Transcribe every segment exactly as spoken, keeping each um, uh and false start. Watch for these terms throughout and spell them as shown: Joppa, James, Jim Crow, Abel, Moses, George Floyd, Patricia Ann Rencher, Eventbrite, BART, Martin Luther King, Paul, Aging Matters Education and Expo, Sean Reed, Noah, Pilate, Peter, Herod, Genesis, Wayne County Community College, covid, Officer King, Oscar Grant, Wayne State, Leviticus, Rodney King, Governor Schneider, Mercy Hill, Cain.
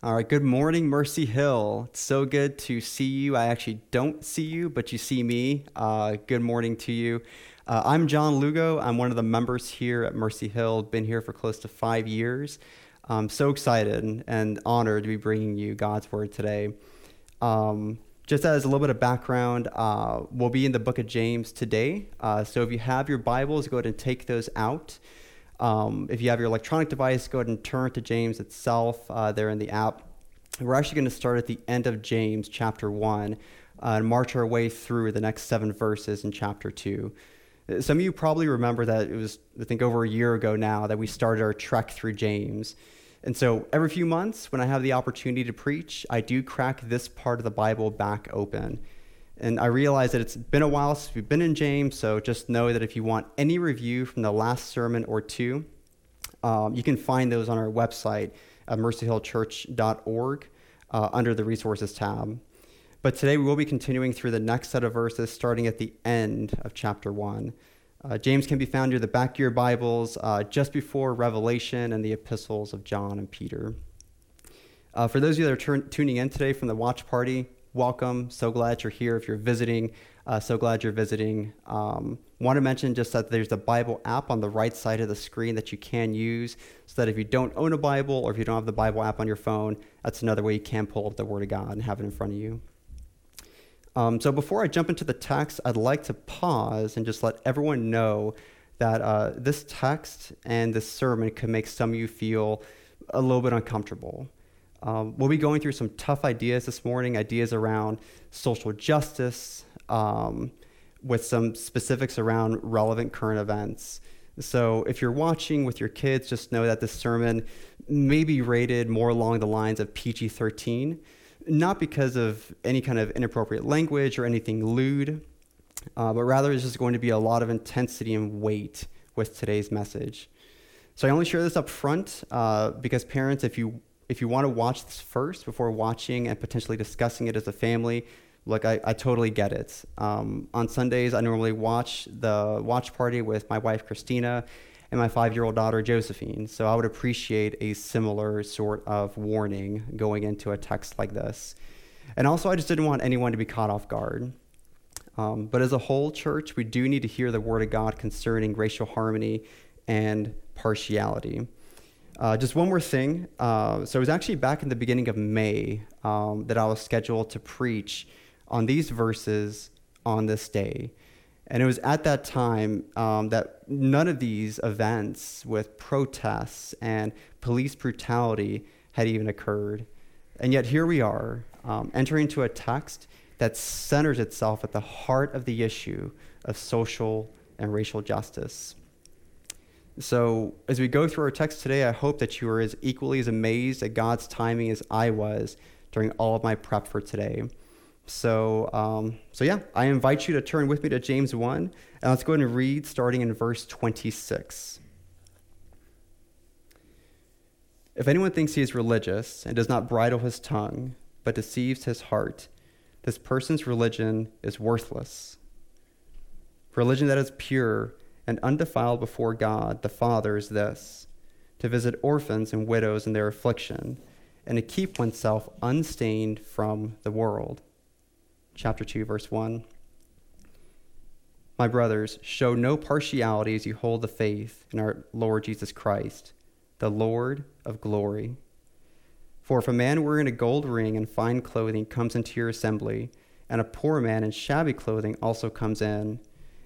All right. Good morning, Mercy Hill. It's so good to see you. I actually don't see you, but you see me. Uh, good morning to you. Uh, I'm John Lugo. I'm one of the members here at Mercy Hill. Been here for close to five years. I'm so excited and honored to be bringing you God's Word today. Um, just as a little bit of background, uh, we'll be in the book of James today. Uh, so if you have your Bibles, go ahead and take those out. Um, if you have your electronic device, go ahead and turn to James itself uh, there in the app. We're actually going to start at the end of James chapter one uh, and march our way through the next seven verses in chapter two. Some of you probably remember that it was, I think, over a year ago now that we started our trek through James. And so every few months when I have the opportunity to preach, I do crack this part of the Bible back open. And I realize that it's been a while since we've been in James, so just know that if you want any review from the last sermon or two, um, you can find those on our website at mercy hill church dot org uh, under the Resources tab. But today we will be continuing through the next set of verses starting at the end of chapter one. Uh, James can be found near the back of your Bibles uh, just before Revelation and the epistles of John and Peter. Uh, for those of you that are turn- tuning in today from the watch party, welcome. So glad you're here. If you're visiting, uh, so glad you're visiting. Um, want to mention just that there's the Bible app on the right side of the screen that you can use, so that if you don't own a Bible or if you don't have the Bible app on your phone, that's another way you can pull up the Word of God and have it in front of you. Um, so before I jump into the text, I'd like to pause and just let everyone know that uh, this text and this sermon can make some of you feel a little bit uncomfortable. Um, we'll be going through some tough ideas this morning, ideas around social justice, um, with some specifics around relevant current events. So if you're watching with your kids, just know that this sermon may be rated more along the lines of P G thirteen, not because of any kind of inappropriate language or anything lewd, uh, but rather it's just going to be a lot of intensity and weight with today's message. So I only share this up front uh, because parents, if you If you want to watch this first before watching and potentially discussing it as a family, look, I, I totally get it. Um, on Sundays, I normally watch the watch party with my wife, Christina, and my five-year-old daughter, Josephine. So I would appreciate a similar sort of warning going into a text like this. And also, I just didn't want anyone to be caught off guard. Um, but as a whole, church, we do need to hear the Word of God concerning racial harmony and partiality. Uh, just one more thing. Uh, so it was actually back in the beginning of May um, that I was scheduled to preach on these verses on this day. And it was at that time um, that none of these events with protests and police brutality had even occurred. And yet here we are, um, entering into a text that centers itself at the heart of the issue of social and racial justice. So as we go through our text today, I hope that you are as equally as amazed at God's timing as I was during all of my prep for today. So, um, so yeah, I invite you to turn with me to James one, and let's go ahead and read starting in verse twenty-six. If anyone thinks he is religious and does not bridle his tongue, but deceives his heart, this person's religion is worthless. Religion that is pure and undefiled before God the Father is this, to visit orphans and widows in their affliction, and to keep oneself unstained from the world. Chapter two, verse one. My brothers, show no partiality as you hold the faith in our Lord Jesus Christ, the Lord of glory. For if a man wearing a gold ring and fine clothing comes into your assembly, and a poor man in shabby clothing also comes in,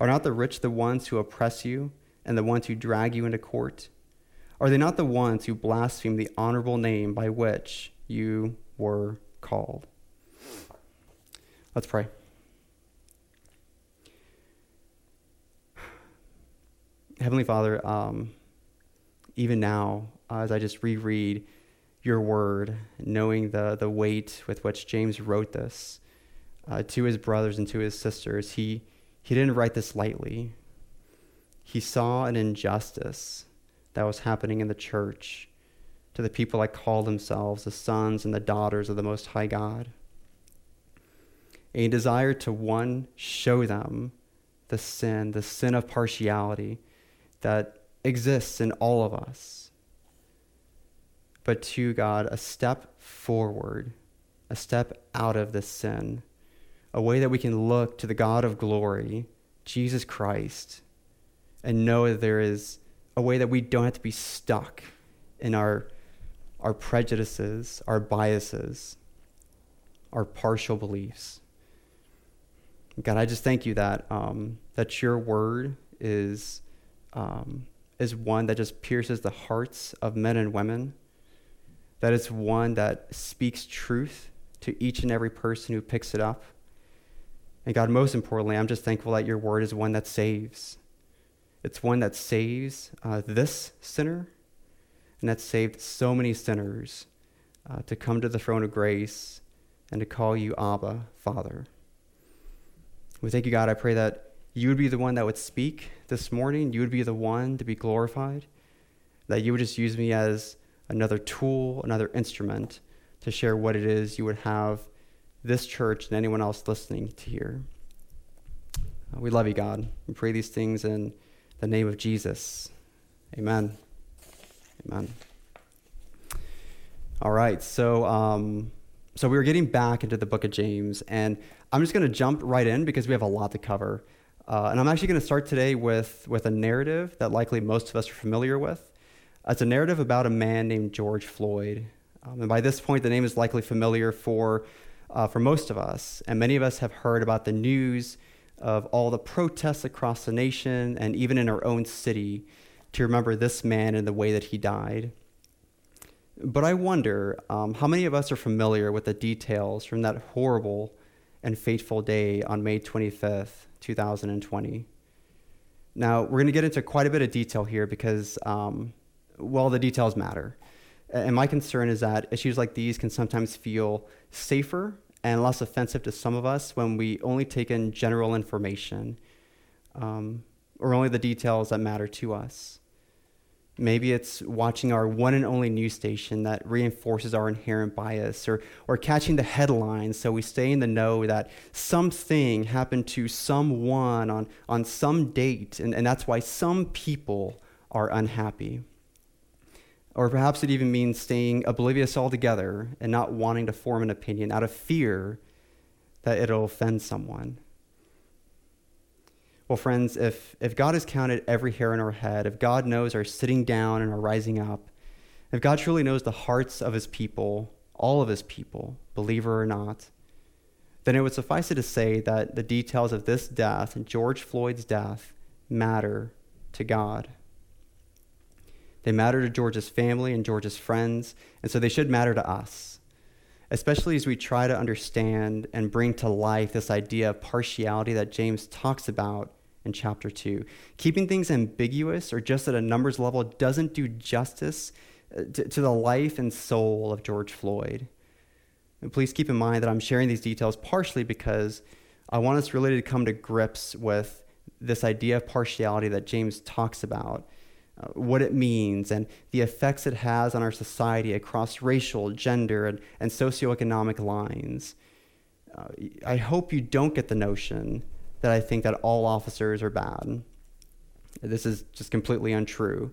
Are not the rich the ones who oppress you and the ones who drag you into court? Are they not the ones who blaspheme the honorable name by which you were called? Let's pray. Heavenly Father, um, even now, as I just reread your word, knowing the, the weight with which James wrote this uh, to his brothers and to his sisters. He, he didn't write this lightly. He saw an injustice that was happening in the church to the people that call themselves the sons and the daughters of the Most High God. A desire to, one, show them the sin, the sin of partiality that exists in all of us. But to God, a step forward, a step out of this sin, a way that we can look to the God of glory, Jesus Christ, and know that there is a way that we don't have to be stuck in our, our prejudices, our biases, our partial beliefs. God, I just thank you that um, that your word is um, is one that just pierces the hearts of men and women, that it's one that speaks truth to each and every person who picks it up. And God, most importantly, I'm just thankful that your word is one that saves. It's one that saves uh, this sinner, and that saved so many sinners uh, to come to the throne of grace and to call you Abba, Father. We thank you, God. I pray that you would be the one that would speak this morning. You would be the one to be glorified, that you would just use me as another tool, another instrument to share what it is you would have this church and anyone else listening to hear. Uh, we love you, God. We pray these things in the name of Jesus. Amen. Amen. All right, so um, so we were getting back into the book of James, and I'm just going to jump right in because we have a lot to cover. Uh, and I'm actually going to start today with, with a narrative that likely most of us are familiar with. It's a narrative about a man named George Floyd. Um, and by this point, the name is likely familiar for uh, for most of us. And many of us have heard about the news of all the protests across the nation and even in our own city to remember this man and the way that he died. But I wonder um, how many of us are familiar with the details from that horrible and fateful day on May twenty-fifth, two thousand twenty. Now, we're going to get into quite a bit of detail here because, um, well, the details matter. And my concern is that issues like these can sometimes feel safer and less offensive to some of us when we only take in general information, um, or only the details that matter to us. Maybe it's watching our one and only news station that reinforces our inherent bias, or or catching the headlines so we stay in the know that something happened to someone on, on some date, and, and that's why some people are unhappy. Or perhaps it even means staying oblivious altogether and not wanting to form an opinion out of fear that it'll offend someone. Well, friends, if, if God has counted every hair on our head, if God knows our sitting down and our rising up, if God truly knows the hearts of his people, all of his people, believer or not, then it would suffice it to say that the details of this death, George Floyd's death, matter to God. They matter to George's family and George's friends, and so they should matter to us, especially as we try to understand and bring to life this idea of partiality that James talks about in chapter two. Keeping things ambiguous or just at a numbers level doesn't do justice to, to the life and soul of George Floyd. And please keep in mind that I'm sharing these details partially because I want us really to come to grips with this idea of partiality that James talks about, uh, what it means, and the effects it has on our society across racial, gender, and, and socioeconomic lines. Uh, I hope you don't get the notion that I think that all officers are bad. This is just completely untrue.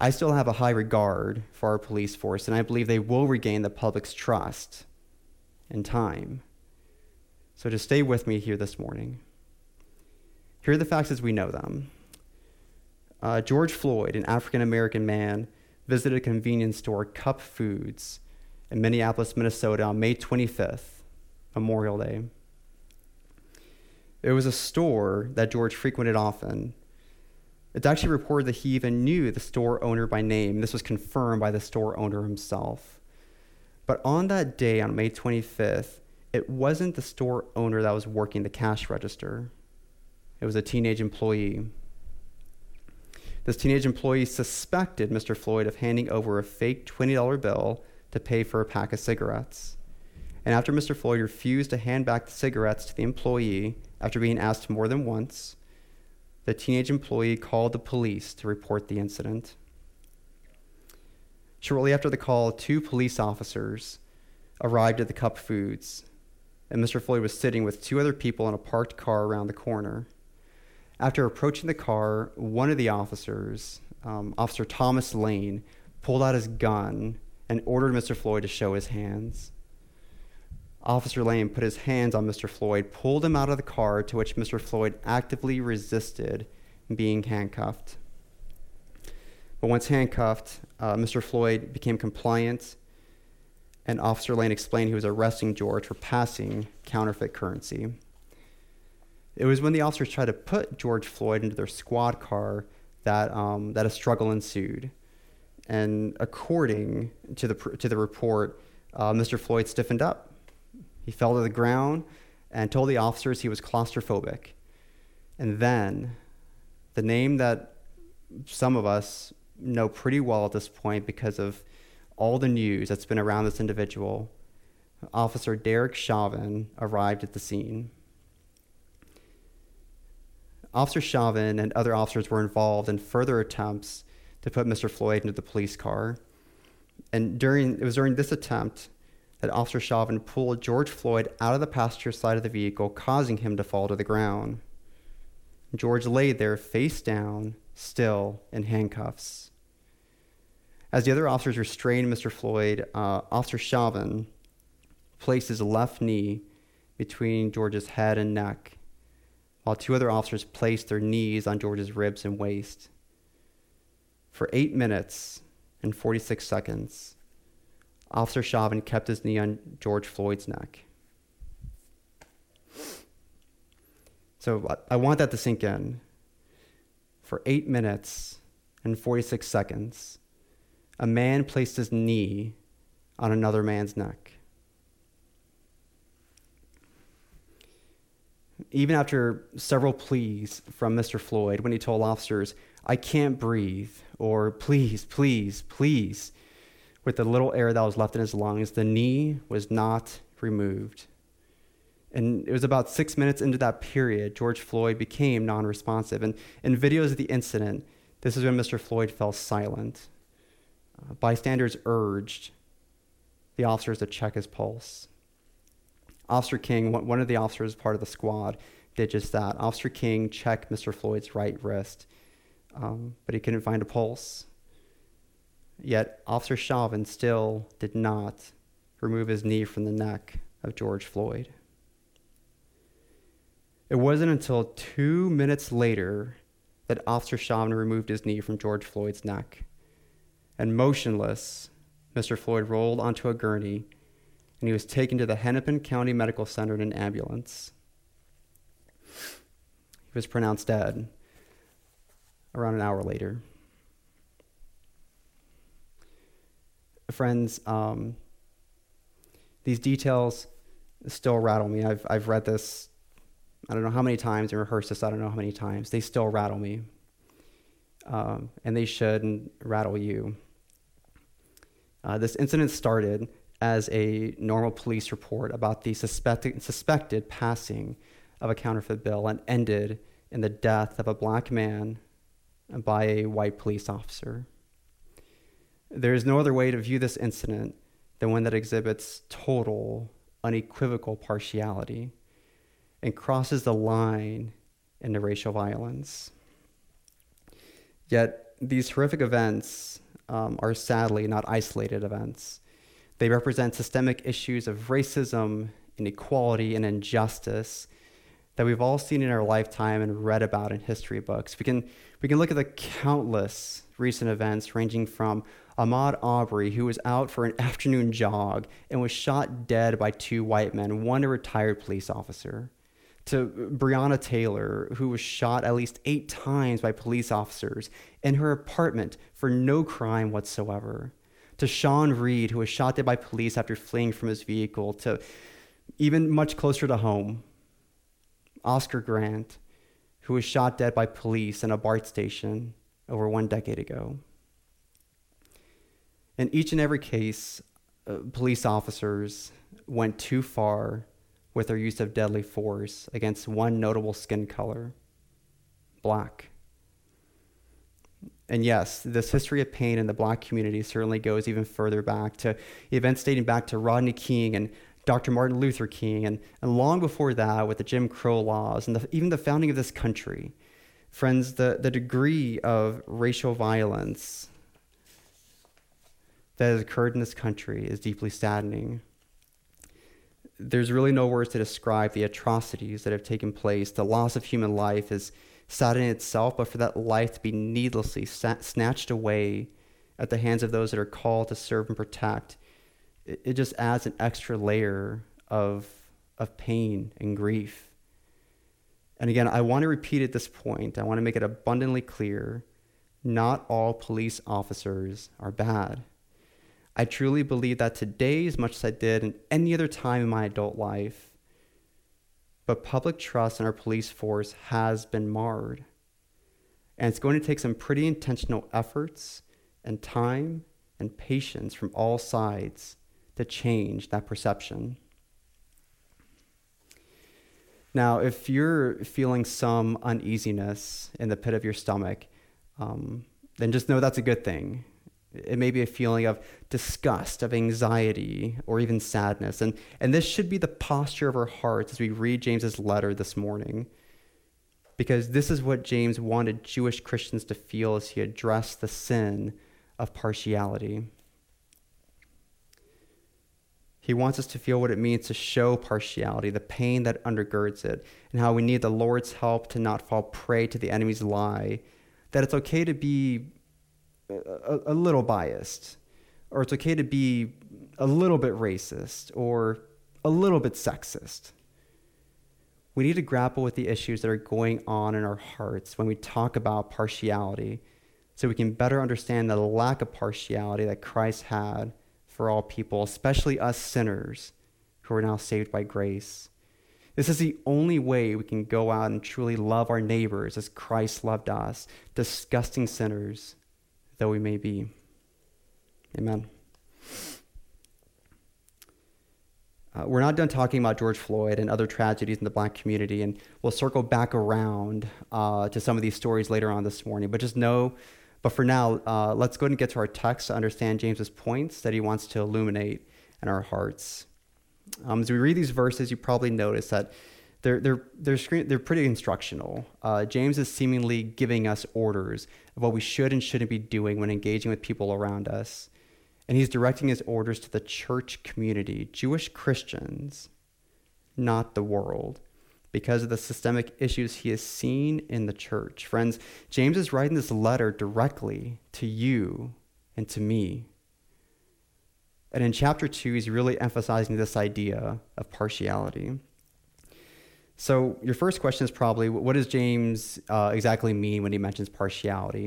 I still have a high regard for our police force, and I believe they will regain the public's trust in time. So just stay with me here this morning. Here are the facts as we know them. Uh, George Floyd, an African-American man, visited a convenience store, Cup Foods, in Minneapolis, Minnesota, on May twenty-fifth, Memorial Day. It was a store that George frequented often. It's actually reported that he even knew the store owner by name. This was confirmed by the store owner himself. But on that day, on May twenty-fifth, it wasn't the store owner that was working the cash register. It was a teenage employee. This teenage employee suspected Mister Floyd of handing over a fake twenty dollar bill to pay for a pack of cigarettes. And after Mister Floyd refused to hand back the cigarettes to the employee, after being asked more than once, the teenage employee called the police to report the incident. Shortly after the call, two police officers arrived at the Cup Foods, and Mister Floyd was sitting with two other people in a parked car around the corner. After approaching the car, one of the officers, um, Officer Thomas Lane, pulled out his gun and ordered Mister Floyd to show his hands. Officer Lane put his hands on Mister Floyd, pulled him out of the car, to which Mister Floyd actively resisted being handcuffed. But once handcuffed, uh, Mister Floyd became compliant, and Officer Lane explained he was arresting George for passing counterfeit currency. It was when the officers tried to put George Floyd into their squad car that um, that a struggle ensued. And according to the to the report, uh, Mister Floyd stiffened up. He fell to the ground and told the officers he was claustrophobic. And then the name that some of us know pretty well at this point because of all the news that's been around this individual, Officer Derek Chauvin, arrived at the scene. Officer Chauvin and other officers were involved in further attempts to put Mister Floyd into the police car. And during it was during this attempt that Officer Chauvin pulled George Floyd out of the passenger side of the vehicle, causing him to fall to the ground. George lay there face down, still in handcuffs. As the other officers restrained Mister Floyd, uh, Officer Chauvin placed his left knee between George's head and neck, while two other officers placed their knees on George's ribs and waist. For eight minutes and forty-six seconds, Officer Chauvin kept his knee on George Floyd's neck. So I want that to sink in. For eight minutes and forty-six seconds, a man placed his knee on another man's neck. Even after several pleas from Mister Floyd, when he told officers, "I can't breathe," or "please, please, please," with the little air that was left in his lungs, the knee was not removed. And it was about six minutes into that period, George Floyd became non-responsive. And in videos of the incident, this is when Mister Floyd fell silent. Uh, bystanders urged the officers to check his pulse. Officer King, one of the officers part of the squad, did just that. Officer King checked Mister Floyd's right wrist, um, but he couldn't find a pulse. Yet Officer Chauvin still did not remove his knee from the neck of George Floyd. It wasn't until two minutes later that Officer Chauvin removed his knee from George Floyd's neck. And motionless, Mister Floyd rolled onto a gurney, and he was taken to the Hennepin County Medical Center in an ambulance. He was pronounced dead around an hour later. Friends, um, these details still rattle me. I've I've read this I don't know how many times, and rehearsed this I don't know how many times. They still rattle me, um, and they should rattle you. Uh, this incident started as a normal police report about the suspected, suspected passing of a counterfeit bill and ended in the death of a black man by a white police officer. There is no other way to view this incident than one that exhibits total, unequivocal partiality and crosses the line into racial violence. Yet these horrific events um, are sadly not isolated events. They represent systemic issues of racism, inequality, and injustice that we've all seen in our lifetime and read about in history books. We can we can look at the countless recent events, ranging from Ahmaud Arbery, who was out for an afternoon jog and was shot dead by two white men, one a retired police officer, to Breonna Taylor, who was shot at least eight times by police officers in her apartment for no crime whatsoever, to Sean Reed, who was shot dead by police after fleeing from his vehicle, to even much closer to home, Oscar Grant, who was shot dead by police in a BART station over one decade ago. In each and every case, uh, police officers went too far with their use of deadly force against one notable skin color, black. And yes, this history of pain in the black community certainly goes even further back to events dating back to Rodney King and Doctor Martin Luther King, and, and long before that with the Jim Crow laws and the, even the founding of this country. Friends, the, the degree of racial violence that has occurred in this country is deeply saddening. There's really no words to describe the atrocities that have taken place. The loss of human life is sad in itself, but for that life to be needlessly sat, snatched away at the hands of those that are called to serve and protect, it, it just adds an extra layer of, of pain and grief. And again, I want to repeat at this point, I want to make it abundantly clear, not all police officers are bad. I truly believe that today, as much as I did in any other time in my adult life, but public trust in our police force has been marred. And it's going to take some pretty intentional efforts and time and patience from all sides to change that perception. Now, if you're feeling some uneasiness in the pit of your stomach, um, then just know that's a good thing. It may be a feeling of disgust, of anxiety, or even sadness. And, and this should be the posture of our hearts as we read James's letter this morning, because this is what James wanted Jewish Christians to feel as he addressed the sin of partiality. He wants us to feel what it means to show partiality, the pain that undergirds it, and how we need the Lord's help to not fall prey to the enemy's lie, that it's okay to be A, a little biased, or it's okay to be a little bit racist or a little bit sexist. We need to grapple with the issues that are going on in our hearts when we talk about partiality, so we can better understand the lack of partiality that Christ had for all people, especially us sinners who are now saved by grace. This is the only way we can go out and truly love our neighbors as Christ loved us, disgusting sinners though we may be. Amen. Uh, we're not done talking about George Floyd and other tragedies in the black community, and we'll circle back around uh, to some of these stories later on this morning. But just know, but for now, uh, let's go ahead and get to our text to understand James's points that he wants to illuminate in our hearts. Um, as we read these verses, you probably notice that They're they're they're screen, they're pretty instructional. Uh, James is seemingly giving us orders of what we should and shouldn't be doing when engaging with people around us, and he's directing his orders to the church community, Jewish Christians, not the world, because of the systemic issues he has seen in the church. Friends, James is writing this letter directly to you and to me. And in chapter two, he's really emphasizing this idea of partiality. So your first question is probably, what does James uh, exactly mean when he mentions partiality?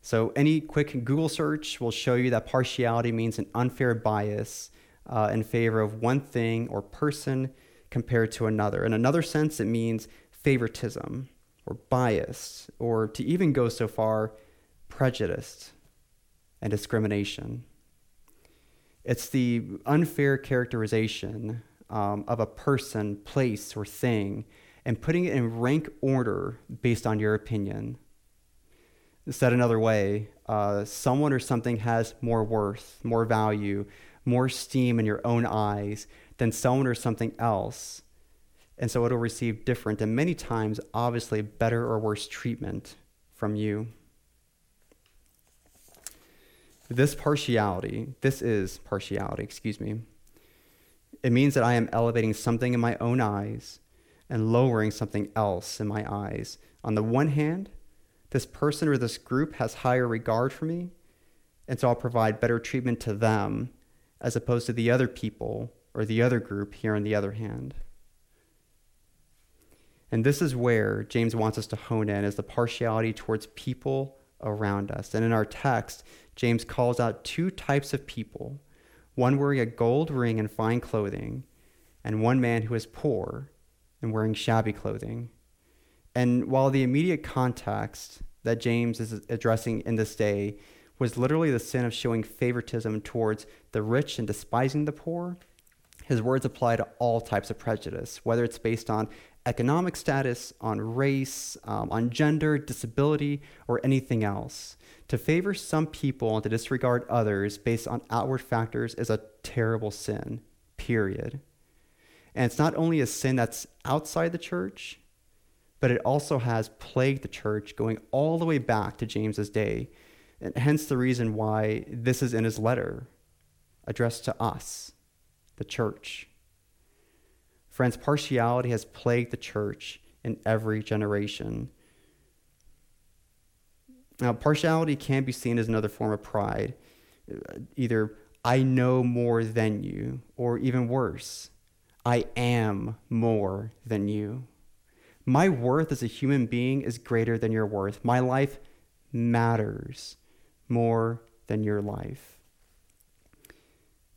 So any quick Google search will show you that partiality means an unfair bias uh, in favor of one thing or person compared to another. In another sense, it means favoritism or bias, or to even go so far, prejudice and discrimination. It's the unfair characterization Um, of a person, place, or thing, and putting it in rank order based on your opinion. Said another way, uh, someone or something has more worth, more value, more esteem in your own eyes than someone or something else, and so it'll receive different and many times, obviously, better or worse treatment from you. This partiality, this is partiality, excuse me, it means that I am elevating something in my own eyes and lowering something else in my eyes. On the one hand, this person or this group has higher regard for me, and so I'll provide better treatment to them as opposed to the other people or the other group here on the other hand. And this is where James wants us to hone in, is the partiality towards people around us. And in our text, James calls out two types of people, one wearing a gold ring and fine clothing, and one man who is poor and wearing shabby clothing. And while the immediate context that James is addressing in this day was literally the sin of showing favoritism towards the rich and despising the poor. His words apply to all types of prejudice, whether it's based on economic status, on race, um, on gender, disability, or anything else. To favor some people and to disregard others based on outward factors is a terrible sin, period. And it's not only a sin that's outside the church, but it also has plagued the church going all the way back to James's day, and hence the reason why this is in his letter addressed to us, the church. Friends, partiality has plagued the church in every generation. Now, partiality can be seen as another form of pride, either I know more than you, or even worse, I am more than you. My worth as a human being is greater than your worth. My life matters more than your life.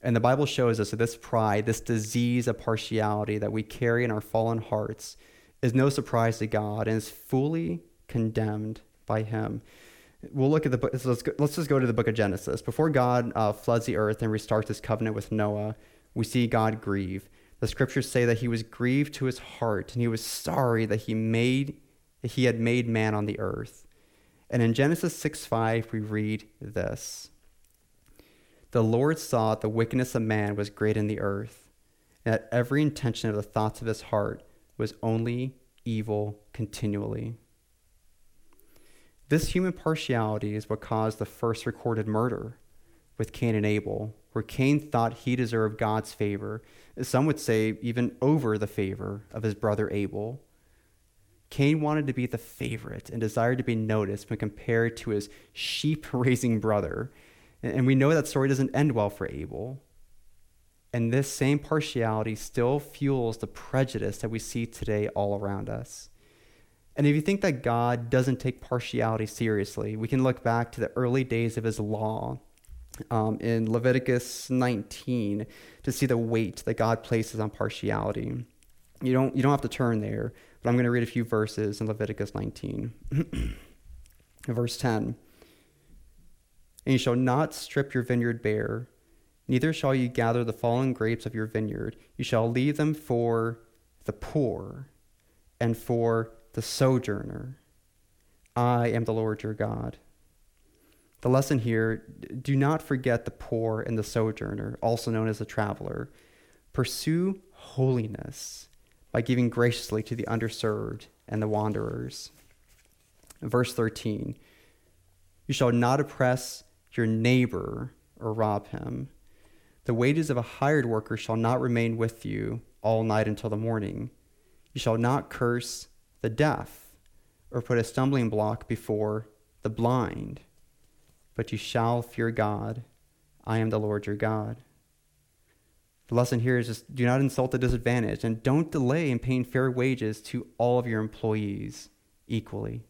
And the Bible shows us that this pride, this disease of partiality that we carry in our fallen hearts is no surprise to God and is fully condemned by him. We'll look at the book. So let's, go, let's just go to the book of Genesis. Before God uh, floods the earth and restarts his covenant with Noah, we see God grieve. The scriptures say that he was grieved to his heart and he was sorry that he made that he had made man on the earth. And in Genesis six five, we read this. The Lord saw that the wickedness of man was great in the earth, and that every intention of the thoughts of his heart was only evil continually. This human partiality is what caused the first recorded murder with Cain and Abel, where Cain thought he deserved God's favor, some would say even over the favor of his brother Abel. Cain wanted to be the favorite and desired to be noticed when compared to his sheep-raising brother. And we know that story doesn't end well for Abel. And this same partiality still fuels the prejudice that we see today all around us. And if you think that God doesn't take partiality seriously, we can look back to the early days of his law um, in Leviticus nineteen to see the weight that God places on partiality. You don't, you don't have to turn there, but I'm going to read a few verses in Leviticus nineteen. Verse ten. And you shall not strip your vineyard bare, neither shall you gather the fallen grapes of your vineyard. You shall leave them for the poor and for the sojourner. I am the Lord your God. The lesson here, do not forget the poor and the sojourner, also known as the traveler. Pursue holiness by giving graciously to the underserved and the wanderers. Verse thirteen, you shall not oppress your neighbor or rob him. The wages of a hired worker shall not remain with you all night until the morning. You shall not curse the deaf or put a stumbling block before the blind, but you shall fear God. I am the Lord your God. The lesson here is just do not insult the disadvantaged and don't delay in paying fair wages to all of your employees equally.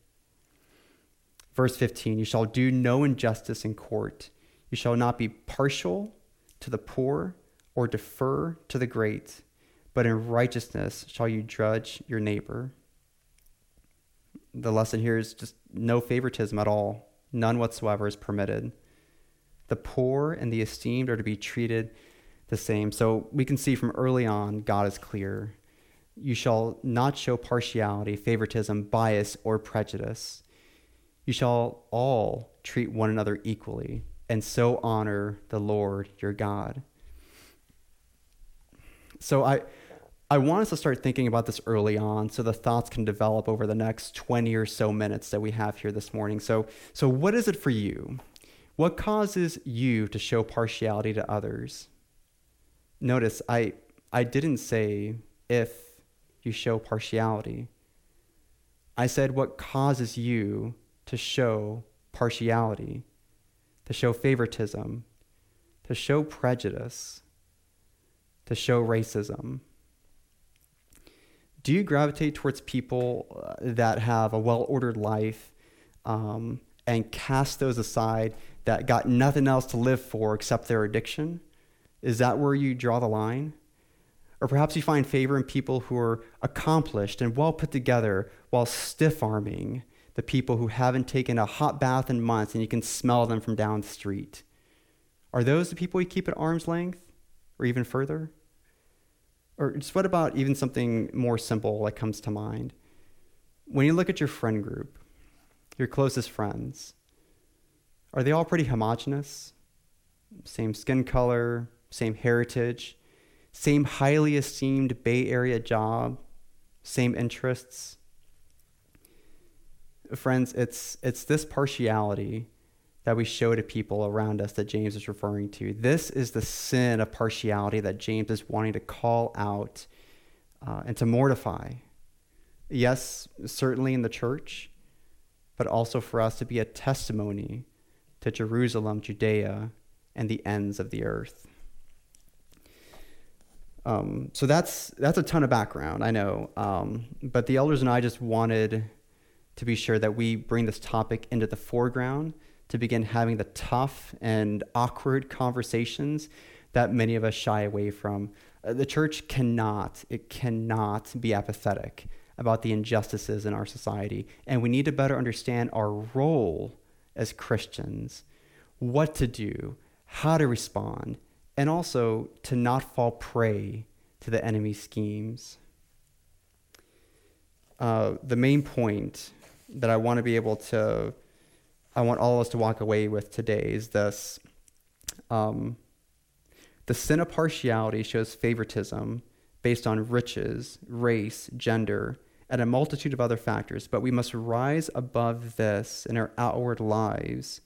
Verse fifteen, you shall do no injustice in court. You shall not be partial to the poor or defer to the great, but in righteousness shall you judge your neighbor. The lesson here is just no favoritism at all. None whatsoever is permitted. The poor and the esteemed are to be treated the same. So we can see from early on, God is clear. You shall not show partiality, favoritism, bias, or prejudice. You shall all treat one another equally, and so honor the Lord your God. So I I want us to start thinking about this early on so the thoughts can develop over the next twenty or so minutes that we have here this morning. So, so what is it for you? What causes you to show partiality to others? Notice I I didn't say if you show partiality. I said what causes you to show partiality, to show favoritism, to show prejudice, to show racism. Do you gravitate towards people that have a well-ordered life um, and cast those aside that got nothing else to live for except their addiction? Is that where you draw the line? Or perhaps you find favor in people who are accomplished and well put together while stiff-arming the people who haven't taken a hot bath in months and you can smell them from down the street? Are those the people we keep at arm's length or even further? Or just what about even something more simple that comes to mind? When you look at your friend group, your closest friends, are they all pretty homogenous? Same skin color, same heritage, same highly esteemed Bay Area job, same interests? Friends, it's it's this partiality that we show to people around us that James is referring to. This is the sin of partiality that James is wanting to call out uh, and to mortify. Yes, certainly in the church, but also for us to be a testimony to Jerusalem, Judea, and the ends of the earth. Um, so that's that's a ton of background, I know. Um, but the elders and I just wanted to be sure that we bring this topic into the foreground to begin having the tough and awkward conversations that many of us shy away from. Uh, the church cannot, it cannot be apathetic about the injustices in our society. And we need to better understand our role as Christians, what to do, how to respond, and also to not fall prey to the enemy's schemes. Uh, the main point that I want to be able to, I want all of us to walk away with today is this. Um, the sin of partiality shows favoritism based on riches, race, gender, and a multitude of other factors, but we must rise above this in our outward lives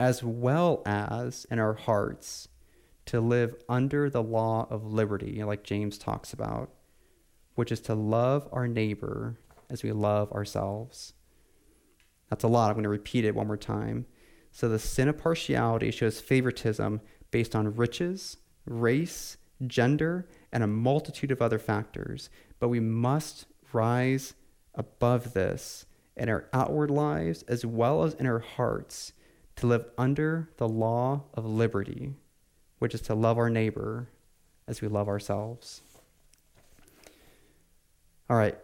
as well as in our hearts to live under the law of liberty, like James talks about, which is to love our neighbor as we love ourselves. That's a lot. I'm going to repeat it one more time. So the sin of partiality shows favoritism based on riches, race, gender, and a multitude of other factors, but we must rise above this in our outward lives as well as in our hearts to live under the law of liberty, which is to love our neighbor as we love ourselves. All right,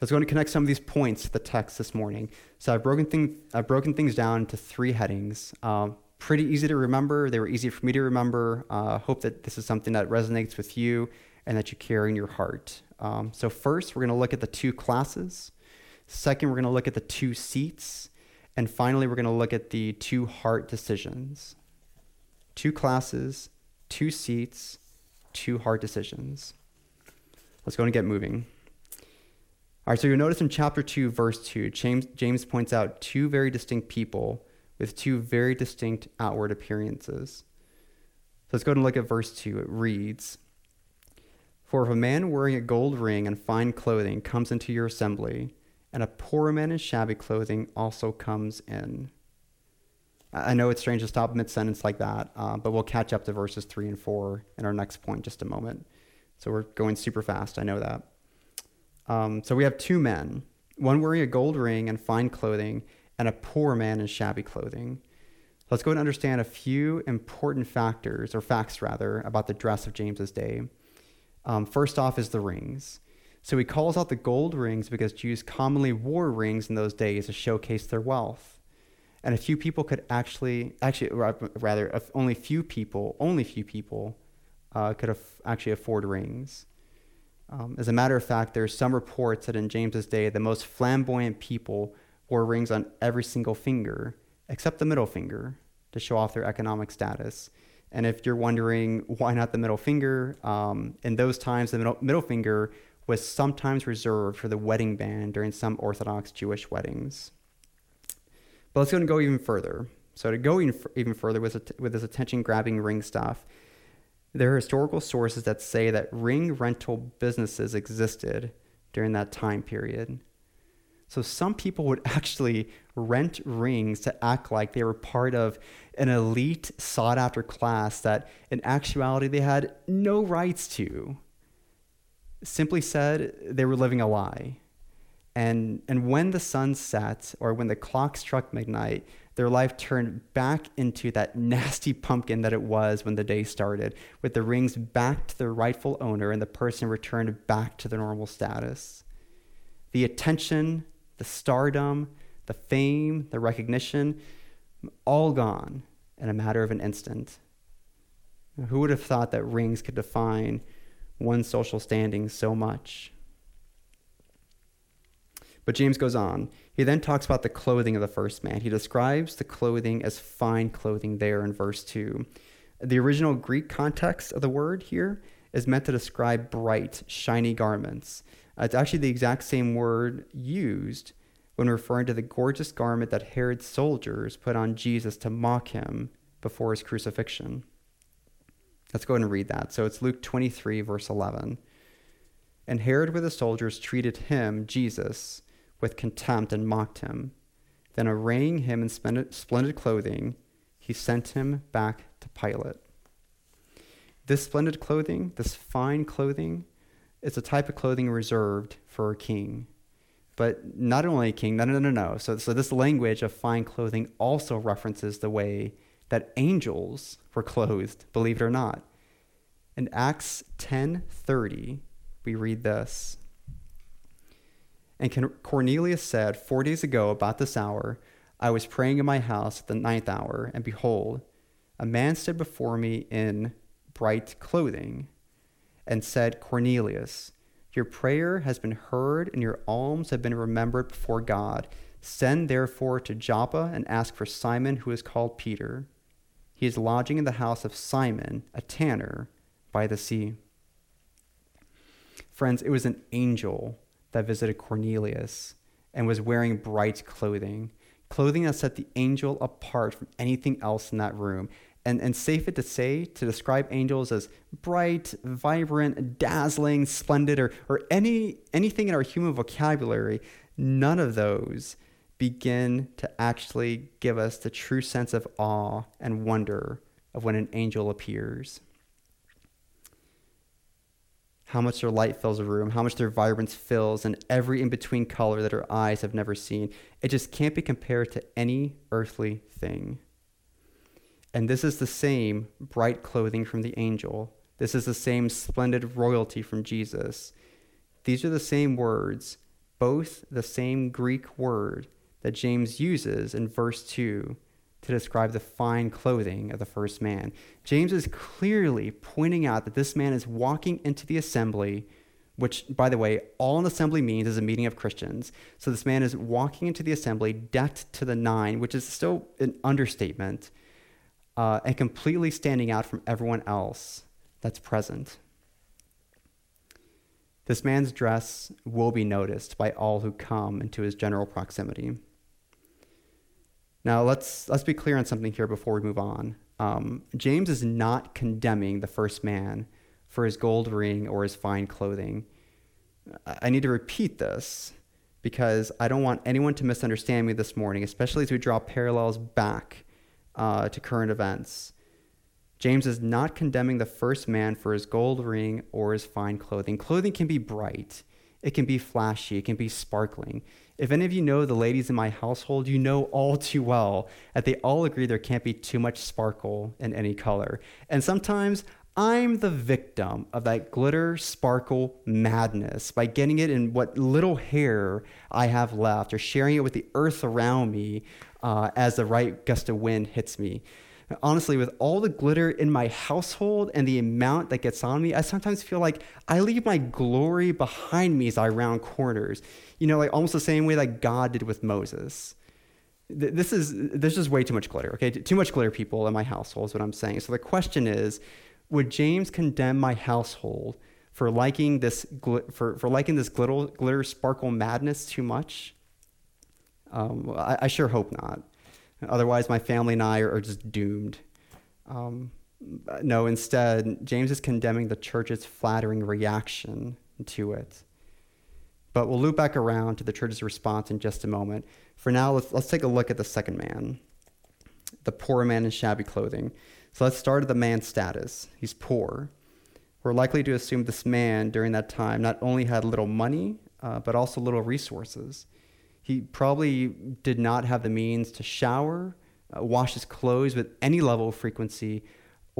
let's go and connect some of these points to the text this morning. So I've broken, thing, I've broken things down into three headings. Um, pretty easy to remember. They were easy for me to remember. I uh, hope that this is something that resonates with you and that you carry in your heart. Um, so first, we're going to look at the two classes. Second, we're going to look at the two seats. And finally, we're going to look at the two heart decisions. Two classes, two seats, two heart decisions. Let's go and get moving. All right, so you'll notice in chapter two, verse two, James, James points out two very distinct people with two very distinct outward appearances. So let's go and look at verse two. It reads, "For if a man wearing a gold ring and fine clothing comes into your assembly, and a poor man in shabby clothing also comes in." I know it's strange to stop mid-sentence like that, uh, but we'll catch up to verses three and four in our next point in just a moment. So we're going super fast, I know that. Um, so we have two men, one wearing a gold ring and fine clothing, and a poor man in shabby clothing. Let's go and understand a few important factors, or facts rather, about the dress of James's day. Um, first off is the rings. So he calls out the gold rings because Jews commonly wore rings in those days to showcase their wealth. And a few people could actually, actually rather, only few people, only few people uh, could af- actually afford rings. Um, as a matter of fact, there's some reports that in James's day, the most flamboyant people wore rings on every single finger, except the middle finger, to show off their economic status. And if you're wondering why not the middle finger, um, in those times, the middle, middle finger was sometimes reserved for the wedding band during some Orthodox Jewish weddings. But let's go and go even further. So to go even, even further with, with this attention-grabbing ring stuff, there are historical sources that say that ring rental businesses existed during that time period. So some people would actually rent rings to act like they were part of an elite sought-after class that in actuality they had no rights to. Simply said, they were living a lie. And and when the sun set, or when the clock struck midnight, their life turned back into that nasty pumpkin that it was when the day started, with the rings back to their rightful owner and the person returned back to their normal status. The attention, the stardom, the fame, the recognition, all gone in a matter of an instant. Now, who would have thought that rings could define one's social standing so much? But James goes on. He then talks about the clothing of the first man. He describes the clothing as fine clothing there in verse two. The original Greek context of the word here is meant to describe bright, shiny garments. It's actually the exact same word used when referring to the gorgeous garment that Herod's soldiers put on Jesus to mock him before his crucifixion. Let's go ahead and read that. So it's Luke twenty-three, verse eleven. And Herod with his soldiers treated him, Jesus, with contempt and mocked him. Then arraying him in splendid clothing, he sent him back to Pilate. This splendid clothing, this fine clothing, is a type of clothing reserved for a king. But not only a king, no, no, no, no. So, so this language of fine clothing also references the way that angels were clothed, believe it or not. In Acts ten thirty, we read this. And Cornelius said, four days ago about this hour, I was praying in my house at the ninth hour, and behold, a man stood before me in bright clothing and said, Cornelius, your prayer has been heard and your alms have been remembered before God. Send therefore to Joppa and ask for Simon, who is called Peter. He is lodging in the house of Simon, a tanner, by the sea. Friends, it was an angel that visited Cornelius and was wearing bright clothing, clothing that set the angel apart from anything else in that room. And, and safe it to say, to describe angels as bright, vibrant, dazzling, splendid, or, or any anything in our human vocabulary, none of those begin to actually give us the true sense of awe and wonder of when an angel appears. How much their light fills a room, how much their vibrance fills, and every in-between color that our eyes have never seen. It just can't be compared to any earthly thing. And this is the same bright clothing from the angel. This is the same splendid royalty from Jesus. These are the same words, both the same Greek word that James uses in verse two to describe the fine clothing of the first man. James is clearly pointing out that this man is walking into the assembly, which, by the way, all an assembly means is a meeting of Christians. So this man is walking into the assembly decked to the nine, which is still an understatement. Uh, and completely standing out from everyone else that's present. This man's dress will be noticed by all who come into his general proximity. Now, let's let's be clear on something here before we move on. Um, James is not condemning the first man for his gold ring or his fine clothing. I need to repeat this because I don't want anyone to misunderstand me this morning, especially as we draw parallels back Uh, to current events. James is not condemning the first man for his gold ring or his fine clothing. Clothing can be bright. It can be flashy. It can be sparkling. If any of you know the ladies in my household, you know all too well that they all agree there can't be too much sparkle in any color. And sometimes I'm the victim of that glitter sparkle madness by getting it in what little hair I have left or sharing it with the earth around me uh, as the right gust of wind hits me. Honestly, with all the glitter in my household and the amount that gets on me, I sometimes feel like I leave my glory behind me as I round corners. You know, like almost the same way that God did with Moses. This is, this is way too much glitter, okay? Too much glitter, people, in my household is what I'm saying. So the question is, would James condemn my household for liking this gl- for, for liking this glitter, glitter sparkle madness too much? Um, I, I sure hope not. Otherwise, my family and I are, are just doomed. Um, no, instead, James is condemning the church's flattering reaction to it. But we'll loop back around to the church's response in just a moment. For now, let's let's take a look at the second man, the poor man in shabby clothing. So let's start at the man's status. He's poor. We're likely to assume this man during that time not only had little money, uh, but also little resources. He probably did not have the means to shower, uh, wash his clothes with any level of frequency,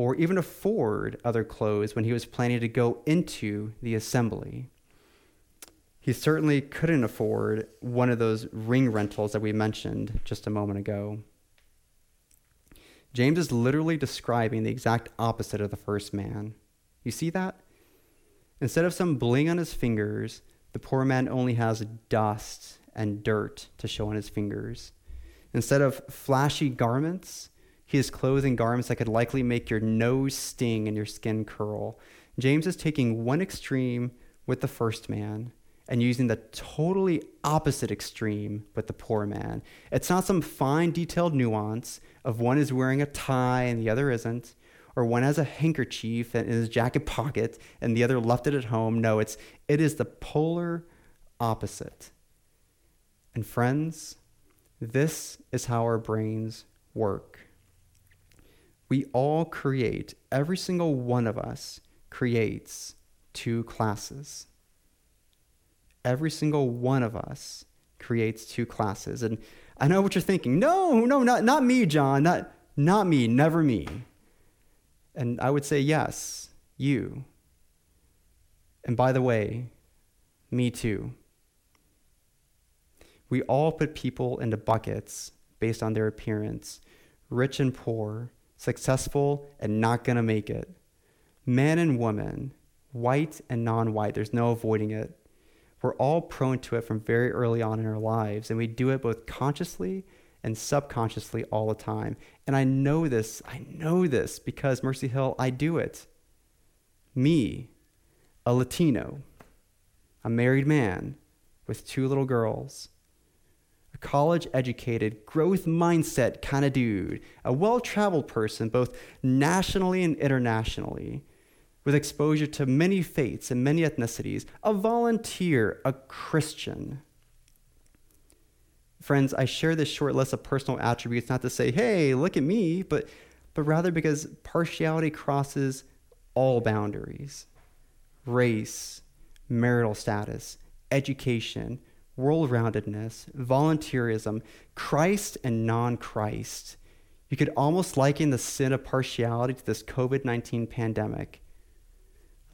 or even afford other clothes when he was planning to go into the assembly. He certainly couldn't afford one of those ring rentals that we mentioned just a moment ago. James is literally describing the exact opposite of the first man. You see that? Instead of some bling on his fingers, the poor man only has dust and dirt to show on his fingers. Instead of flashy garments, he is clothed in garments that could likely make your nose sting and your skin curl. James is taking one extreme with the first man and using the totally opposite extreme with the poor man. It's not some fine, detailed nuance of one is wearing a tie and the other isn't, or one has a handkerchief in his jacket pocket and the other left it at home. No, it's it is the polar opposite. And friends, this is how our brains work. We all create, every single one of us creates two classes. Every single one of us creates two classes. And I know what you're thinking. No, no, not not me, John. Not not me, never me. And I would say, yes, you. And by the way, me too. We all put people into buckets based on their appearance, rich and poor, successful and not gonna make it, man and woman, white and non-white. There's no avoiding it. We're all prone to it from very early on in our lives, and we do it both consciously and subconsciously all the time. And I know this, I know this, because Mercy Hill, I do it. Me, a Latino, a married man with two little girls, a college-educated, growth-mindset kind of dude, a well-traveled person both nationally and internationally, with exposure to many faiths and many ethnicities, a volunteer, a Christian. Friends, I share this short list of personal attributes not to say, hey, look at me, but, but rather because partiality crosses all boundaries. Race, marital status, education, world-roundedness, volunteerism, Christ and non-Christ. You could almost liken the sin of partiality to this covid nineteen pandemic.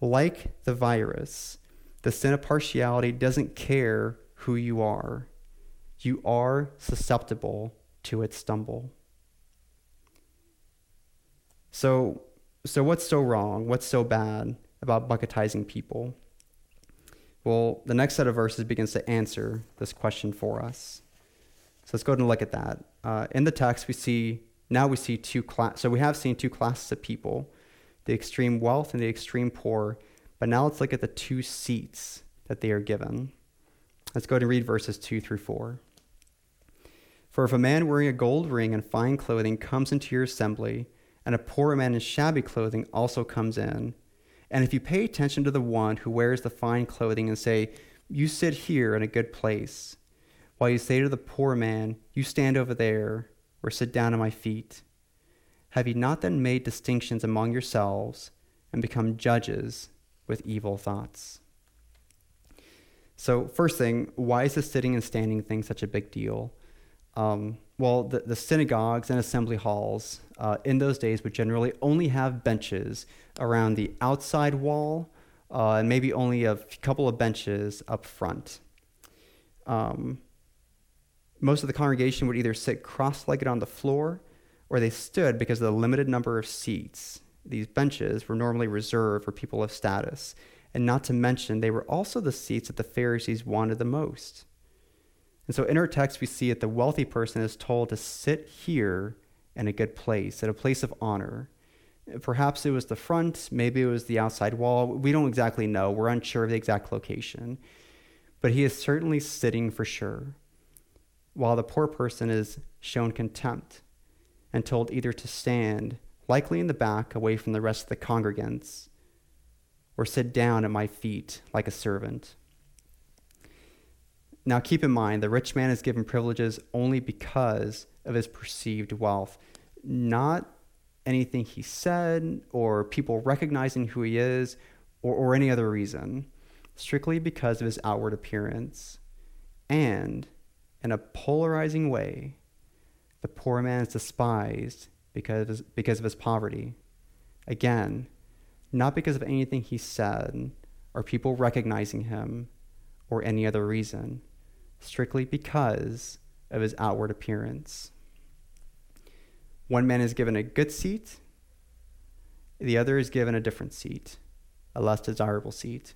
Like the virus, the sin of partiality doesn't care who you are. You are susceptible to its stumble. So, so what's so wrong? What's so bad about bucketizing people? Well, the next set of verses begins to answer this question for us. So let's go ahead and look at that. Uh, in the text, we see now we see two class. So we have seen two classes of people, the extreme wealth and the extreme poor. But now let's look at the two seats that they are given. Let's go ahead and read verses two through four. For if a man wearing a gold ring and fine clothing comes into your assembly, and a poor man in shabby clothing also comes in, and if you pay attention to the one who wears the fine clothing and say, you sit here in a good place, while you say to the poor man, you stand over there, or sit down at my feet, have you not then made distinctions among yourselves and become judges with evil thoughts? So first thing, why is the sitting and standing thing such a big deal? Um, well, the, the synagogues and assembly halls uh, in those days would generally only have benches around the outside wall uh, and maybe only a couple of benches up front. Um, most of the congregation would either sit cross-legged on the floor or they stood because of the limited number of seats. These benches were normally reserved for people of status, and not to mention they were also the seats that the Pharisees wanted the most. And so in our text we see that the wealthy person is told to sit here in a good place, at a place of honor. Perhaps it was the front, maybe it was the outside wall. We don't exactly know. We're unsure of the exact location. But he is certainly sitting for sure, while the poor person is shown contempt and told either to stand, likely in the back, away from the rest of the congregants, or sit down at my feet like a servant. Now keep in mind, the rich man is given privileges only because of his perceived wealth, not anything he said, or people recognizing who he is, or, or any other reason, strictly because of his outward appearance. And, in a polarizing way, the poor man is despised because of his, because of his poverty. Again, not because of anything he said or people recognizing him or any other reason, strictly because of his outward appearance. One man is given a good seat, the other is given a different seat, a less desirable seat,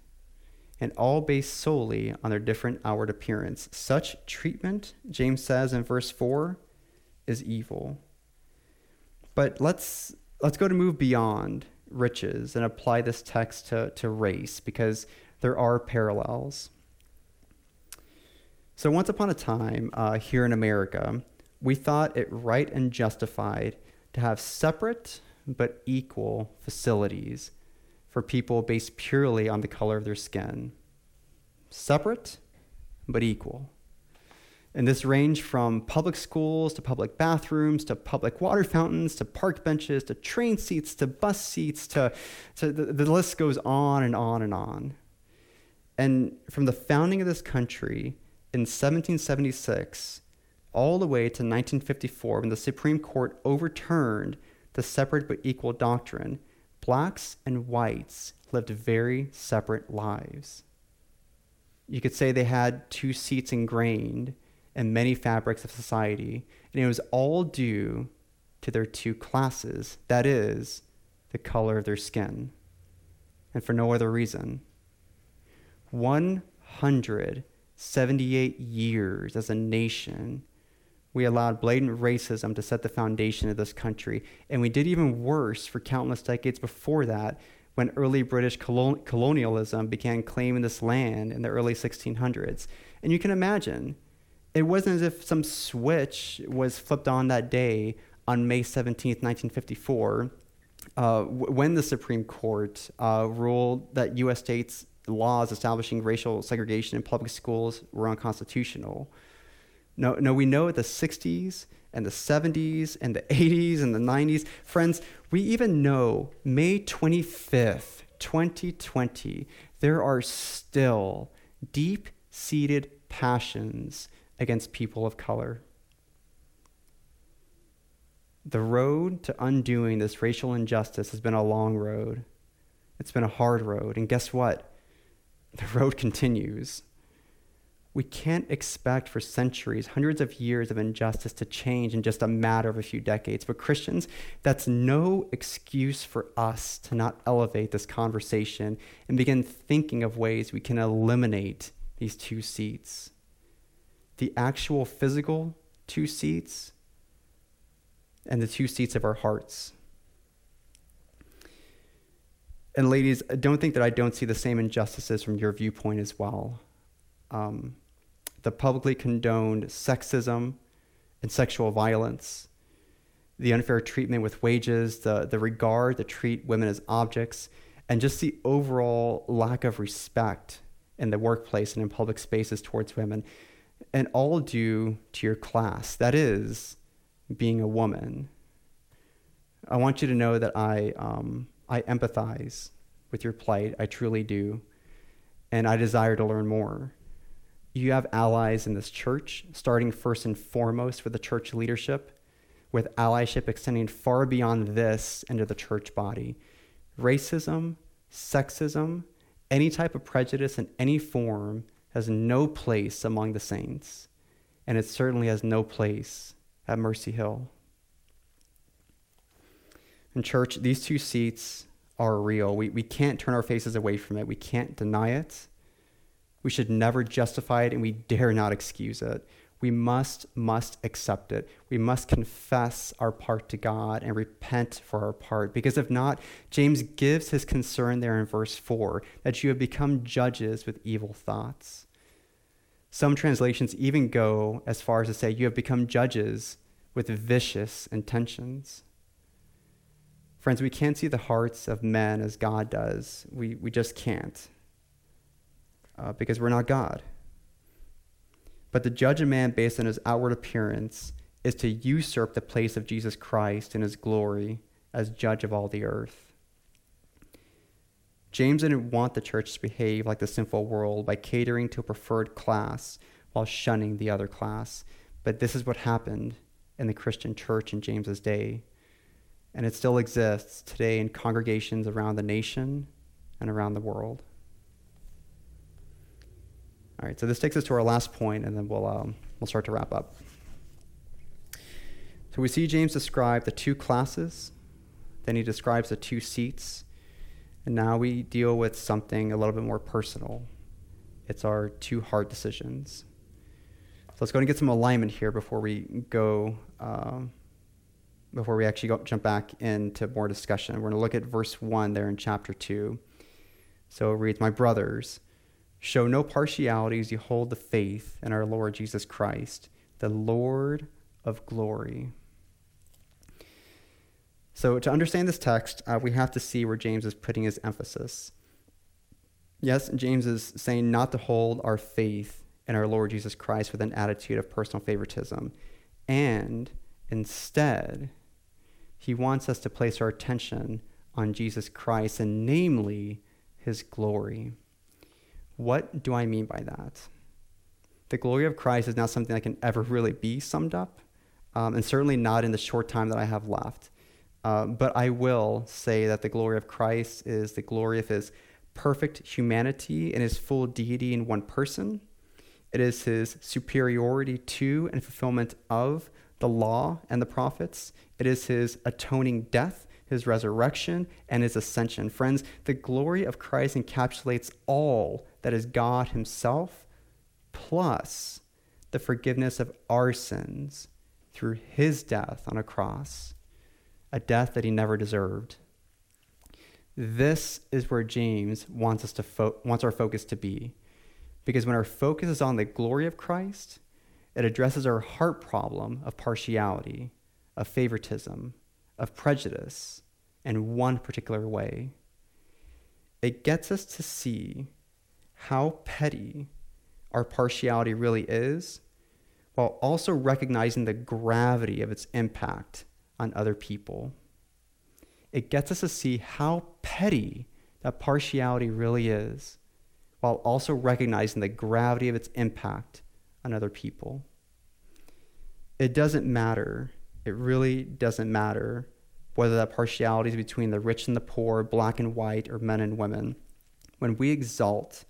and all based solely on their different outward appearance. Such treatment, James says in verse four, is evil. But let's let's go to move beyond riches and apply this text to, to race, because there are parallels. So once upon a time, uh, here in America, we thought it right and justified to have separate but equal facilities for people based purely on the color of their skin. Separate but equal. And this ranged from public schools to public bathrooms to public water fountains to park benches to train seats to bus seats to, to the, the list goes on and on and on. And from the founding of this country in seventeen seventy-six all the way to nineteen fifty-four when the Supreme Court overturned the separate but equal doctrine, blacks and whites lived very separate lives. You could say they had two seats ingrained in many fabrics of society, and it was all due to their two classes, that is, the color of their skin, and for no other reason. one hundred seventy-eight years as a nation, we allowed blatant racism to set the foundation of this country, and we did even worse for countless decades before that, when early British colon- colonialism began claiming this land in the early sixteen hundreds. And you can imagine, it wasn't as if some switch was flipped on that day on May seventeenth, nineteen fifty-four, uh, w- when the Supreme Court uh, ruled that U S states' laws establishing racial segregation in public schools were unconstitutional. No, no, we know the sixties and the seventies and the eighties and the nineties. Friends, we even know May twenty-fifth, twenty twenty, there are still deep-seated passions against people of color. The road to undoing this racial injustice has been a long road. It's been a hard road. And guess what? The road continues. We can't expect for centuries, hundreds of years of injustice to change in just a matter of a few decades. But Christians, that's no excuse for us to not elevate this conversation and begin thinking of ways we can eliminate these two seats. The actual physical two seats and the two seats of our hearts. And ladies, don't think that I don't see the same injustices from your viewpoint as well. Um, the publicly condoned sexism and sexual violence, the unfair treatment with wages, the, the regard to treat women as objects, and just the overall lack of respect in the workplace and in public spaces towards women, and all due to your class, that is, being a woman. I want you to know that I, um, I empathize with your plight, I truly do, and I desire to learn more. You have allies in this church, starting first and foremost with the church leadership, with allyship extending far beyond this into the church body. Racism, sexism, any type of prejudice in any form has no place among the saints, and it certainly has no place at Mercy Hill. In church, these two seats are real. We, we can't turn our faces away from it. We can't deny it. We should never justify it, and we dare not excuse it. We must, must accept it. We must confess our part to God and repent for our part. Because if not, James gives his concern there in verse four, that you have become judges with evil thoughts. Some translations even go as far as to say you have become judges with vicious intentions. Friends, we can't see the hearts of men as God does. We, we just can't. Uh, because we're not God. But to judge a man based on his outward appearance is to usurp the place of Jesus Christ in his glory as judge of all the earth. James didn't want the church to behave like the sinful world by catering to a preferred class while shunning the other class. But this is what happened in the Christian church in James's day. And it still exists today in congregations around the nation and around the world. All right, so this takes us to our last point, and then we'll um, we'll start to wrap up. So we see James describe the two classes, then he describes the two seats, and now we deal with something a little bit more personal. It's our two hard decisions. So let's go and get some alignment here before we go, um, before we actually go, jump back into more discussion. We're going to look at verse one there in chapter two. So it reads, "My brothers, show no partiality as you hold the faith in our Lord Jesus Christ, the Lord of glory." So to understand this text, uh, we have to see where James is putting his emphasis. Yes, James is saying not to hold our faith in our Lord Jesus Christ with an attitude of personal favoritism. And instead, he wants us to place our attention on Jesus Christ, and namely, his glory. What do I mean by that? The glory of Christ is not something that can ever really be summed up, um, and certainly not in the short time that I have left. Uh, but I will say that the glory of Christ is the glory of his perfect humanity and his full deity in one person. It is his superiority to and fulfillment of the law and the prophets. It is his atoning death, his resurrection, and his ascension. Friends, the glory of Christ encapsulates all that is God himself, plus the forgiveness of our sins through his death on a cross, a death that he never deserved. This is where James wants us to fo- wants our focus to be, because when our focus is on the glory of Christ, it addresses our heart problem of partiality, of favoritism, of prejudice in one particular way. It gets us to see how petty our partiality really is, while also recognizing the gravity of its impact on other people. It gets us to see how petty that partiality really is, while also recognizing the gravity of its impact on other people. It doesn't matter. It really doesn't matter whether that partiality is between the rich and the poor, black and white, or men and women. When we exalt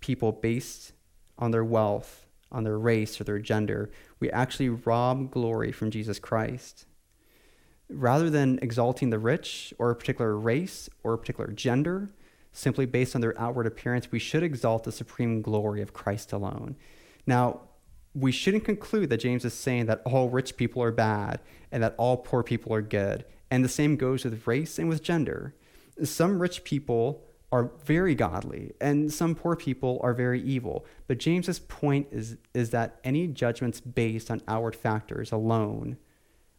people based on their wealth, on their race, or their gender, we actually rob glory from Jesus Christ. Rather than exalting the rich or a particular race or a particular gender simply based on their outward appearance, we should exalt the supreme glory of Christ alone. Now, we shouldn't conclude that James is saying that all rich people are bad and that all poor people are good. And the same goes with race and with gender. Some rich people are very godly and some poor people are very evil. But James's point is, is that any judgments based on outward factors alone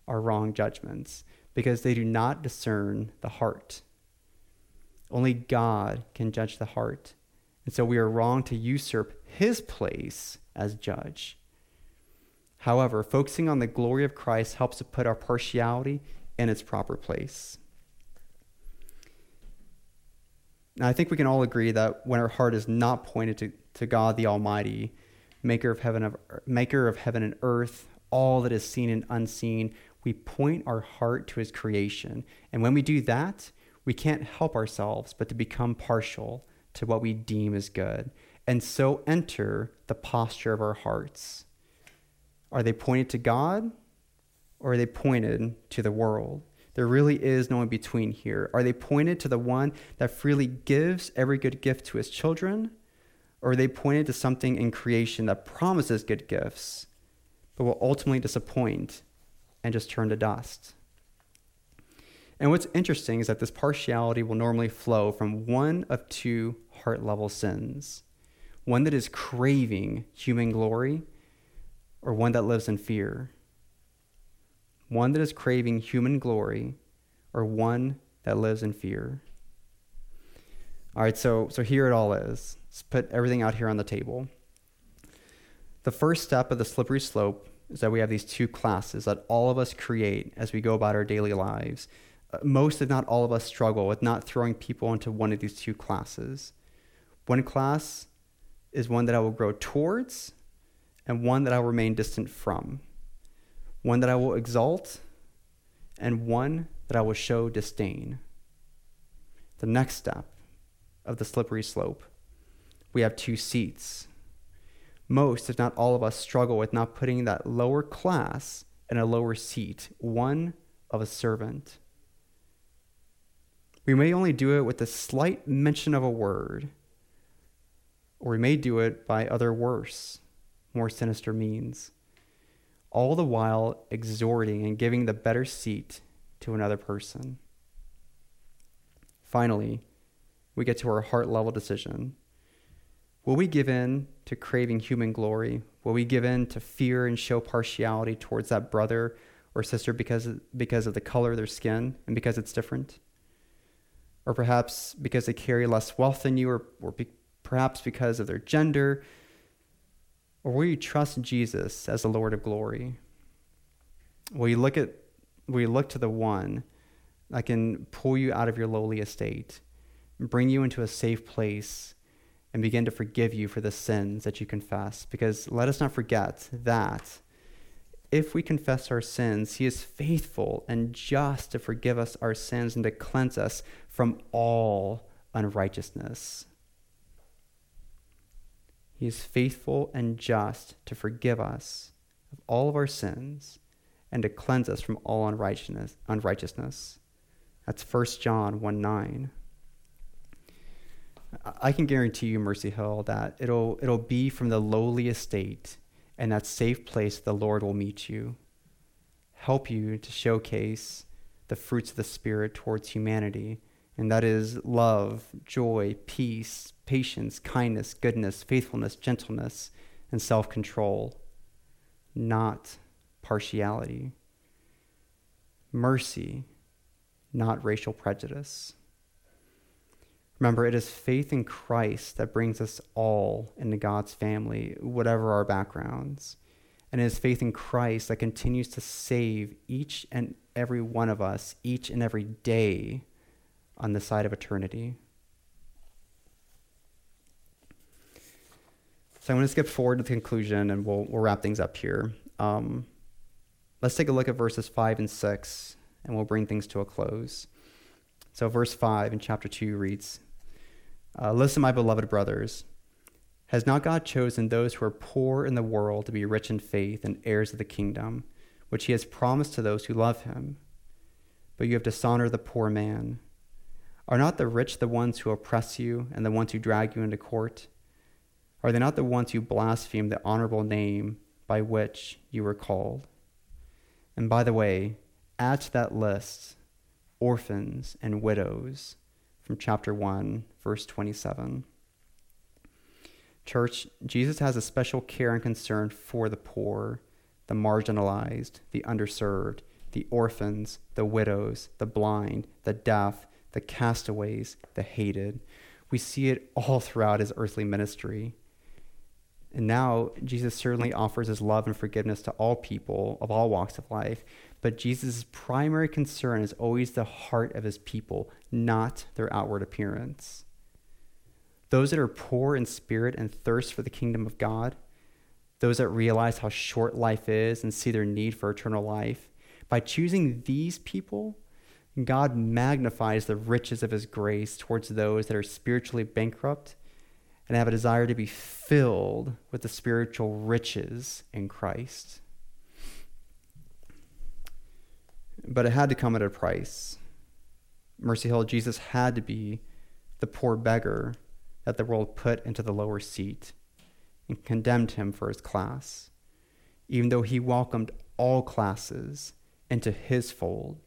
are wrong judgments, because they do not discern the heart. Only God can judge the heart. And so we are wrong to usurp his place as judge. However, focusing on the glory of Christ helps to put our partiality in its proper place. Now, I think we can all agree that when our heart is not pointed to, to God the Almighty, maker of heaven of maker of heaven and earth, all that is seen and unseen, we point our heart to his creation. And when we do that, we can't help ourselves but to become partial to what we deem is good, and so enter the posture of our hearts. Are they pointed to God, or are they pointed to the world? There really is no in between here. Are they pointed to the one that freely gives every good gift to his children, or are they pointed to something in creation that promises good gifts but will ultimately disappoint and just turn to dust? And what's interesting is that this partiality will normally flow from one of two heart-level sins, one that is craving human glory, or one that lives in fear. One that is craving human glory, or one that lives in fear. All right, so, so here it all is. Let's put everything out here on the table. The first step of the slippery slope is that we have these two classes that all of us create as we go about our daily lives. Most, if not all of us, struggle with not throwing people into one of these two classes. One class is one that I will grow towards, and one that I will remain distant from. One that I will exalt, and one that I will show disdain. The next step of the slippery slope, we have two seats. most, if not all of us, struggle with not putting that lower class in a lower seat, one of a servant. We may only do it with the slight mention of a word, or we may do it by other worse, more sinister means, all the while exhorting and giving the better seat to another person. Finally, we get to our heart-level decision. Will we give in to craving human glory? Will we give in to fear and show partiality towards that brother or sister because of, because of the color of their skin and because it's different? Or perhaps because they carry less wealth than you, or, or be, perhaps because of their gender? Or will you trust Jesus as the Lord of glory? Will you look, at, will you look to the one that can pull you out of your lowly estate, bring you into a safe place, and begin to forgive you for the sins that you confess? Because let us not forget that if we confess our sins, he is faithful and just to forgive us our sins and to cleanse us from all unrighteousness. He is faithful and just to forgive us of all of our sins and to cleanse us from all unrighteousness. unrighteousness. That's First John one nine. I can guarantee you, Mercy Hill, that it'll it'll be from the lowly estate and that safe place the Lord will meet you, help you to showcase the fruits of the Spirit towards humanity, and that is love, joy, peace, patience, kindness, goodness, faithfulness, gentleness, and self-control, not partiality. Mercy, not racial prejudice. Remember, it is faith in Christ that brings us all into God's family, whatever our backgrounds. And it is faith in Christ that continues to save each and every one of us, each and every day, on the side of eternity. So I'm going to skip forward to the conclusion, and we'll we'll wrap things up here. Um, let's take a look at verses five and six, and we'll bring things to a close. So verse five in chapter two reads, Uh, Listen, my beloved brothers, has not God chosen those who are poor in the world to be rich in faith and heirs of the kingdom, which he has promised to those who love him? But you have dishonored the poor man. Are not the rich the ones who oppress you and the ones who drag you into court? Are they not the ones who blaspheme the honorable name by which you were called? And by the way, add to that list orphans and widows, from chapter one, verse twenty-seven. Church, Jesus has a special care and concern for the poor, the marginalized, the underserved, the orphans, the widows, the blind, the deaf, the castaways, the hated. We see it all throughout his earthly ministry. And now Jesus certainly offers his love and forgiveness to all people of all walks of life. But Jesus' primary concern is always the heart of his people, not their outward appearance. Those that are poor in spirit and thirst for the kingdom of God, those that realize how short life is and see their need for eternal life, by choosing these people, God magnifies the riches of his grace towards those that are spiritually bankrupt and have a desire to be filled with the spiritual riches in Christ. But it had to come at a price. Mercy Hill, Jesus had to be the poor beggar that the world put into the lower seat and condemned him for his class, even though he welcomed all classes into his fold: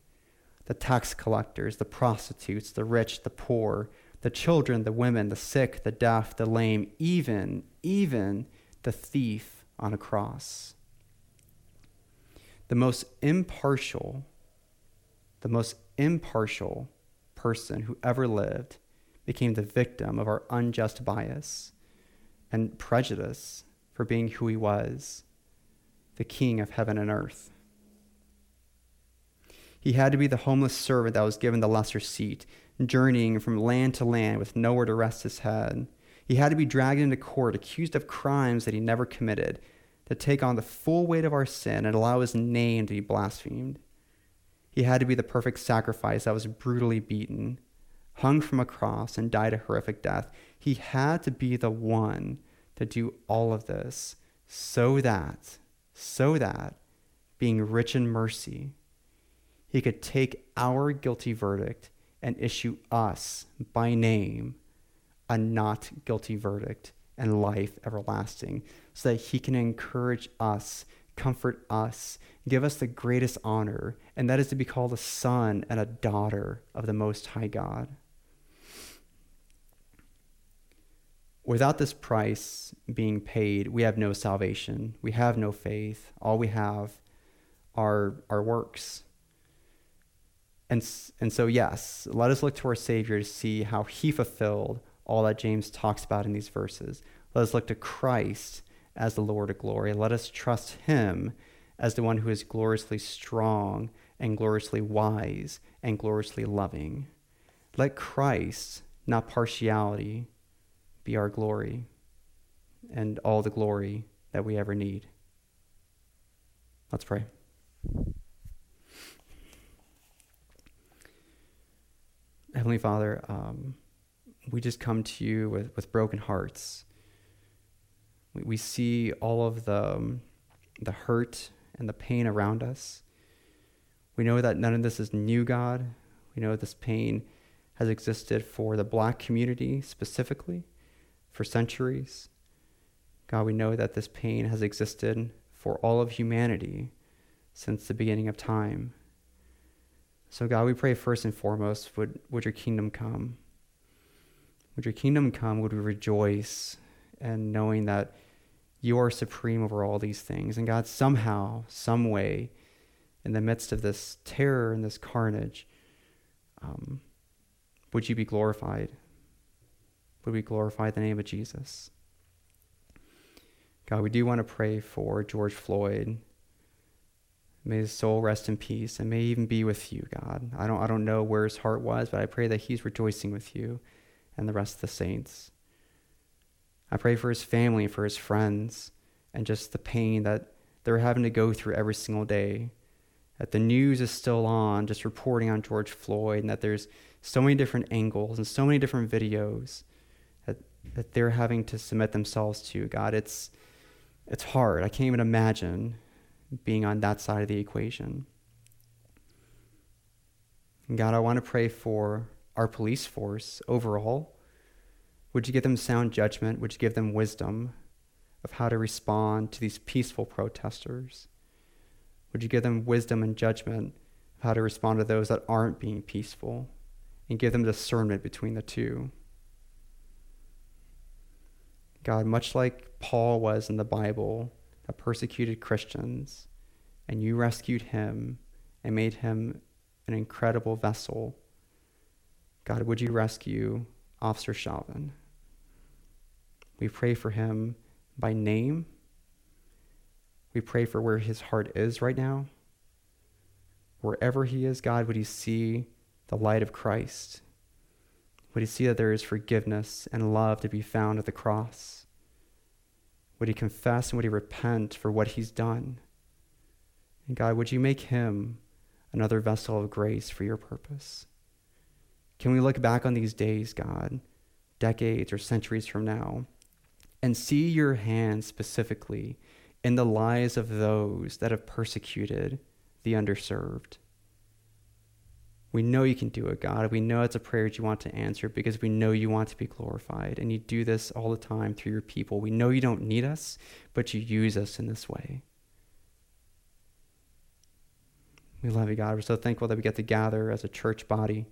the tax collectors, the prostitutes, the rich, the poor, the children, the women, the sick, the deaf, the lame, even, even the thief on a cross. The most impartial The most impartial person who ever lived became the victim of our unjust bias and prejudice for being who he was, the King of heaven and earth. He had to be the homeless servant that was given the lesser seat, journeying from land to land with nowhere to rest his head. He had to be dragged into court, accused of crimes that he never committed, to take on the full weight of our sin and allow his name to be blasphemed. He had to be the perfect sacrifice that was brutally beaten, hung from a cross, and died a horrific death. He had to be the one to do all of this so that, so that, being rich in mercy, he could take our guilty verdict and issue us by name a not guilty verdict and life everlasting, so that he can encourage us, comfort us, give us the greatest honor, and that is to be called a son and a daughter of the Most High God. Without this price being paid, we have no salvation. We have no faith. All we have are our works. And, and so, yes, let us look to our Savior to see how he fulfilled all that James talks about in these verses. Let us look to Christ as the Lord of glory. Let us trust him as the one who is gloriously strong and gloriously wise and gloriously loving. Let Christ, not partiality, be our glory and all the glory that we ever need. Let's pray. Heavenly Father, um, we just come to you with, with broken hearts. We, we see all of the, um, the hurt and the pain around us. We know that none of this is new, God. We know this pain has existed for the Black community specifically for centuries. God, we know that this pain has existed for all of humanity since the beginning of time. So God, we pray first and foremost, would, would your kingdom come? Would your kingdom come? Would we rejoice in knowing that you are supreme over all these things? And God, somehow, some way, in the midst of this terror and this carnage, um, would you be glorified? Would we glorify the name of Jesus? God, we do want to pray for George Floyd. May his soul rest in peace, and may even be with you, God. I don't I don't know where his heart was, but I pray that he's rejoicing with you and the rest of the saints. I pray for his family, for his friends, and just the pain that they're having to go through every single day, that the news is still on, just reporting on George Floyd, and that there's so many different angles and so many different videos that they're having to submit themselves to. God, it's it's hard. I can't even imagine being on that side of the equation. And God, I want to pray for our police force overall. Would you give them sound judgment? Would you give them wisdom of how to respond to these peaceful protesters? Would you give them wisdom and judgment of how to respond to those that aren't being peaceful, and give them discernment between the two? God, much like Paul was in the Bible, that persecuted Christians, and you rescued him and made him an incredible vessel, God, would you rescue Officer Chauvin? We pray for him by name. We pray for where his heart is right now. Wherever he is, God, would he see the light of Christ? Would he see that there is forgiveness and love to be found at the cross? Would he confess and would he repent for what he's done? And God, would you make him another vessel of grace for your purpose? Can we look back on these days, God, decades or centuries from now, and see your hand specifically in the lives of those that have persecuted the underserved? We know you can do it, God. We know it's a prayer that you want to answer because we know you want to be glorified, and you do this all the time through your people. We know you don't need us, but you use us in this way. We love you, God. We're so thankful that we get to gather as a church body,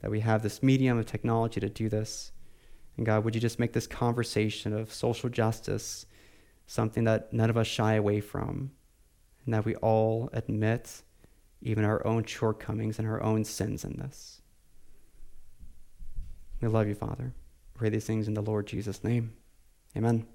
that we have this medium of technology to do this. And God, would you just make this conversation of social justice something that none of us shy away from, and that we all admit even our own shortcomings and our own sins in this. We love you, Father. Pray these things in the Lord Jesus' name. Amen.